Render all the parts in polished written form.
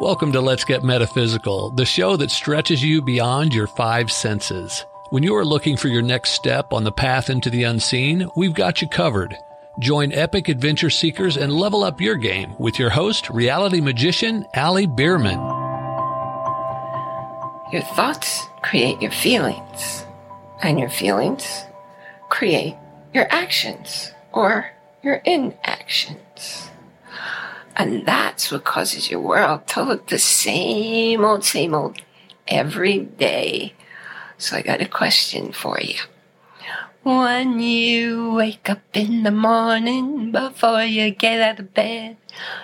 Welcome to Let's Get Metaphysical, the show that stretches you beyond your five senses. When you are looking for your next step on the path into the unseen, we've got you covered. Join epic adventure seekers and level up your game with your host, reality magician, Allie Bierman. Your thoughts create your feelings, and your feelings create your actions or your inactions. And that's what causes your world to look the same old every day. So I got a question for you. When you wake up in the morning before you get out of bed,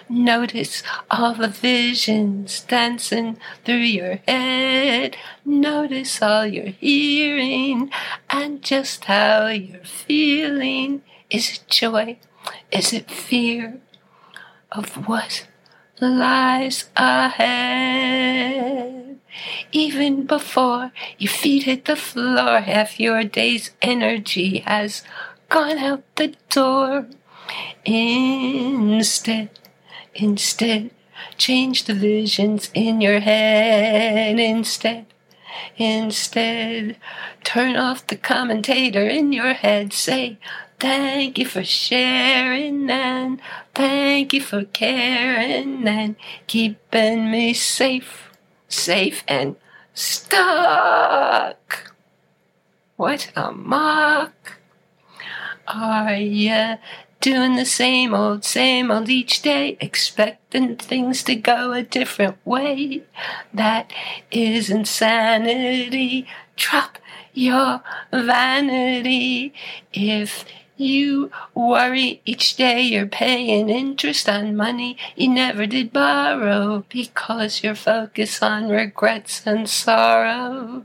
notice all the visions dancing through your head. Notice all you're hearing and just how you're feeling. Is it joy? Is it fear? Of what lies ahead. Even before your feet hit the floor, half your day's energy has gone out the door. Instead, change the visions in your head. Instead, turn off the commentator in your head. Say, thank you for sharing and thank you for caring and keeping me safe and stuck. What a mock. Are you doing the same old each day, expecting things to go a different way? That is insanity. Drop your vanity. If you worry each day, you're paying interest on money you never did borrow because your focus on regrets and sorrow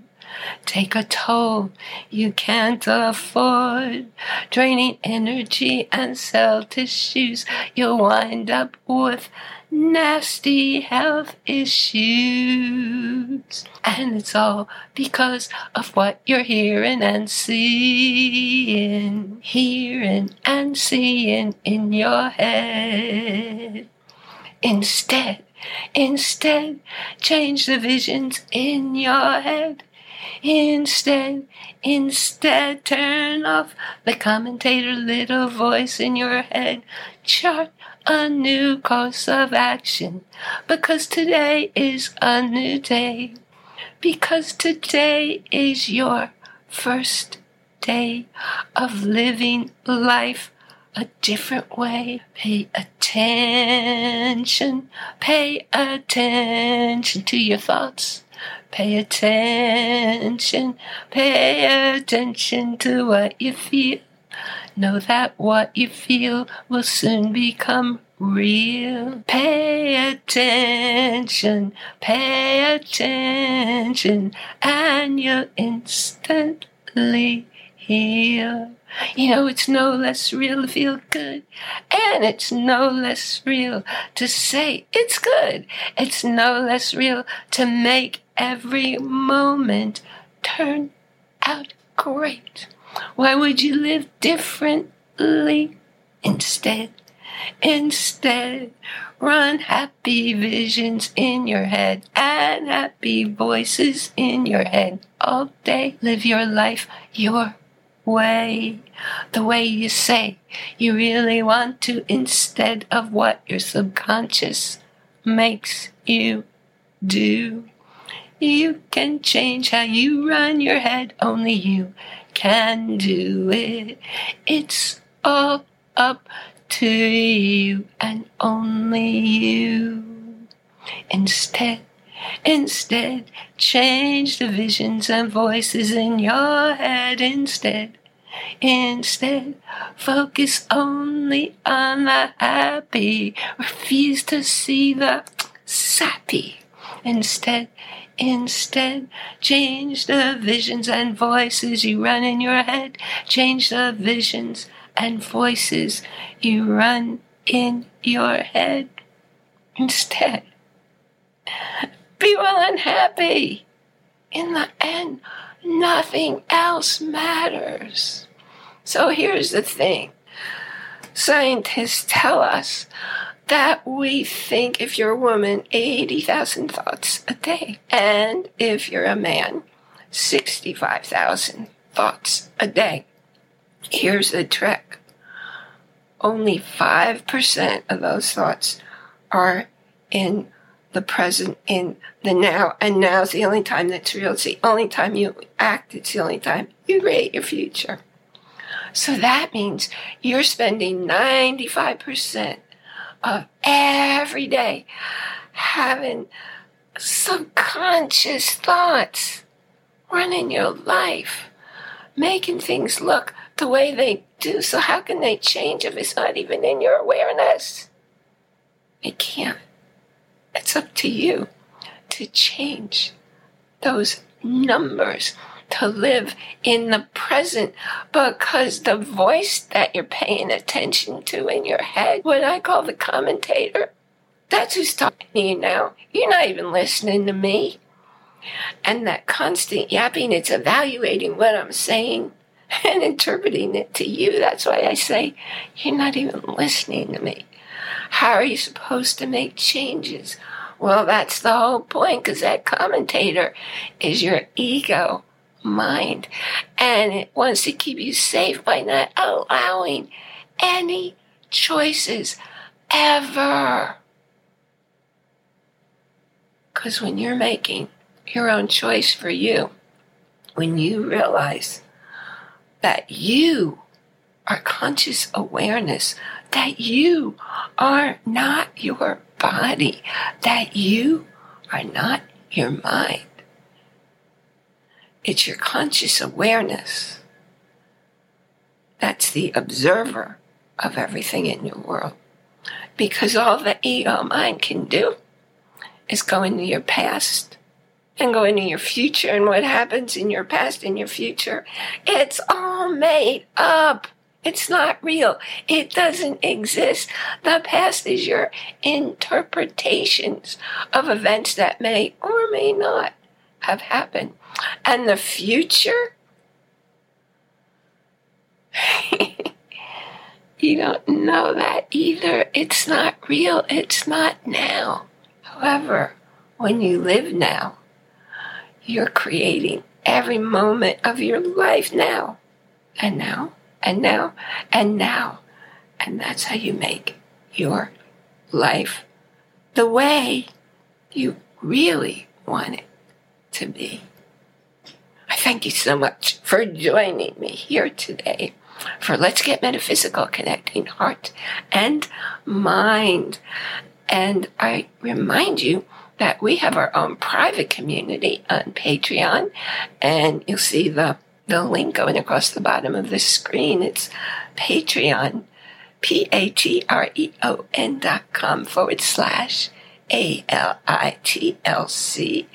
take a toll you can't afford, draining energy and cell tissues. You'll wind up with nasty health issues. And it's all because of what you're hearing and seeing. Hearing and seeing in your head. Instead, change the visions in your head. Instead, turn off the commentator little voice in your head. Chart a new course of action, because today is a new day, because today is your first day of living life a different way. Pay attention to your thoughts. Pay attention to what you feel. Know that what you feel will soon become real. Pay attention, and you'll instantly heal. You know, it's no less real to feel good, and it's no less real to say it's good. It's no less real to make every moment turn out great. Why would you live differently? Instead, run happy visions in your head and happy voices in your head all day. Live your life your way, the way you say you really want to, instead of what your subconscious makes you do. You can change how you run your head, only you can do it. It's all up to you and only you. Instead, change the visions and voices in your head. Instead, focus only on the happy. Refuse to see the sappy. Instead, change the visions and voices you run in your head. Change the visions and voices you run in your head. Instead, be well and happy. In the end, nothing else matters. So here's the thing. Scientists tell us that we think, if you're a woman, 80,000 thoughts a day. And if you're a man, 65,000 thoughts a day. Here's the trick. Only 5% of those thoughts are in the present, in the now. And now's the only time that's real. It's the only time you act. It's the only time you create your future. So that means you're spending 95% of every day having subconscious thoughts running your life, making things look the way they do. So how can they change if it's not even in your awareness? They can't. It's up to you to change those numbers, to live in the present, because the voice that you're paying attention to in your head, what I call the commentator, that's who's talking to you now. You're not even listening to me. And that constant yapping, it's evaluating what I'm saying and interpreting it to you. That's why I say, you're not even listening to me. How are you supposed to make changes? Well, that's the whole point, because that commentator is your ego mind, and it wants to keep you safe by not allowing any choices ever. Because when you're making your own choice for you, when you realize that you are conscious awareness, that you are not your body, that you are not your mind, it's your conscious awareness that's the observer of everything in your world. Because all the ego mind can do is go into your past and go into your future, and what happens in your past and your future, it's all made up. It's not real. It doesn't exist. The past is your interpretations of events that may or may not have happened. And the future? You don't know that either. It's not real. It's not now. However, when you live now, you're creating every moment of your life now. And now, and now, and now. And that's how you make your life the way you really want it to be. I thank you so much for joining me here today for Let's Get Metaphysical, Connecting Heart and Mind. And I remind you that we have our own private community on Patreon, and you'll see the link going across the bottom of the screen. It's Patreon, patreon.com/ALITLC,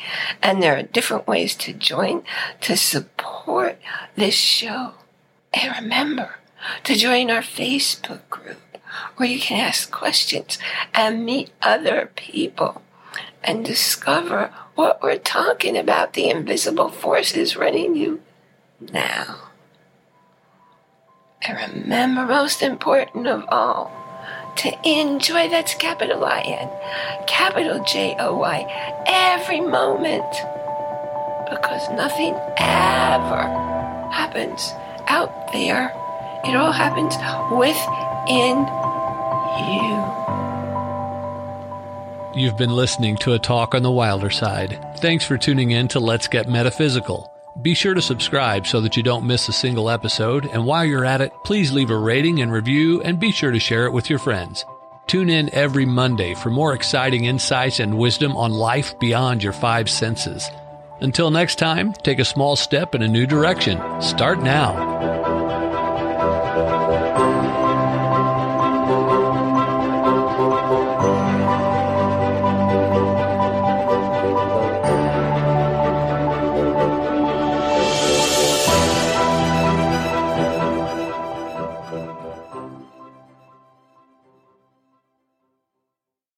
and there are different ways to join to support this show. And remember to join our Facebook group, where you can ask questions and meet other people and discover what we're talking about, the invisible forces running you now. And remember, most important of all, to enjoy, that's capital IN, capital JOY, every moment. Because nothing ever happens out there. It all happens within you. You've been listening to A Talk on the Wilder Side. Thanks for tuning in to Let's Get Metaphysical. Be sure to subscribe so that you don't miss a single episode, and while you're at it, please leave a rating and review, and be sure to share it with your friends. Tune in every Monday for more exciting insights and wisdom on life beyond your five senses. Until next time, take a small step in a new direction. Start now.